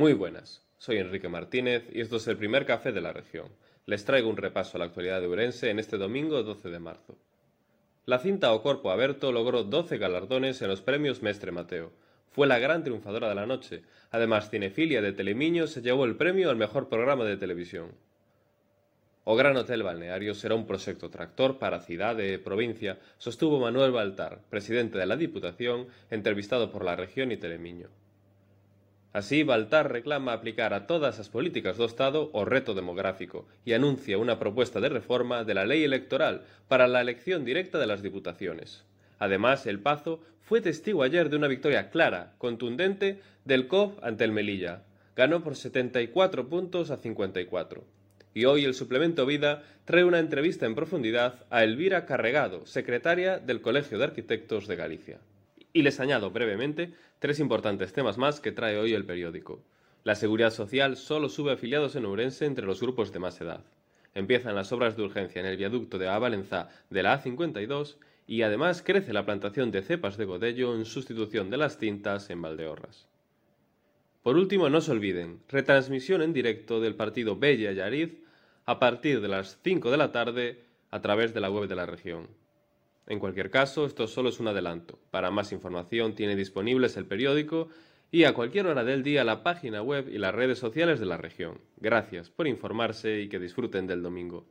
Muy buenas, soy Enrique Martínez y esto es el primer café de la región. Les traigo un repaso a la actualidad de Ourense en este domingo 12 de marzo. La cinta O Corpo Aberto logró 12 galardones en los premios Mestre Mateo. Fue la gran triunfadora de la noche. Además, Cinefilia de Telemiño se llevó el premio al mejor programa de televisión. O Gran Hotel Balneario será un proxecto tractor para cidade e provincia, sostuvo Manuel Baltar, presidente de la Diputación, entrevistado por La Región y Telemiño. Así, Baltar reclama aplicar a todas as políticas do Estado o reto demográfico e anuncia unha proposta de reforma de la ley electoral para la elección directa de las diputaciones. Además, El Pazo fue testigo ayer de una victoria clara, contundente, del COF ante el Melilla. Ganó por 74 puntos a 54. Y hoy el Suplemento Vida trae una entrevista en profundidad a Elvira Carregado, secretaria del Colegio de Arquitectos de Galicia. Y les añado brevemente tres importantes temas más que trae hoy el periódico. La Seguridad Social solo sube afiliados en Ourense entre los grupos de más edad. Empiezan las obras de urgencia en el viaducto de Avalenza de la A52 y además crece la plantación de cepas de Godello en sustitución de las tintas en Valdeorras. Por último, no se olviden, retransmisión en directo del partido Bellayariz a partir de las 5 de la tarde a través de la web de la región. En cualquier caso, esto solo es un adelanto. Para más información tiene disponibles el periódico y a cualquier hora del día la página web y las redes sociales de la región. Gracias por informarse y que disfruten del domingo.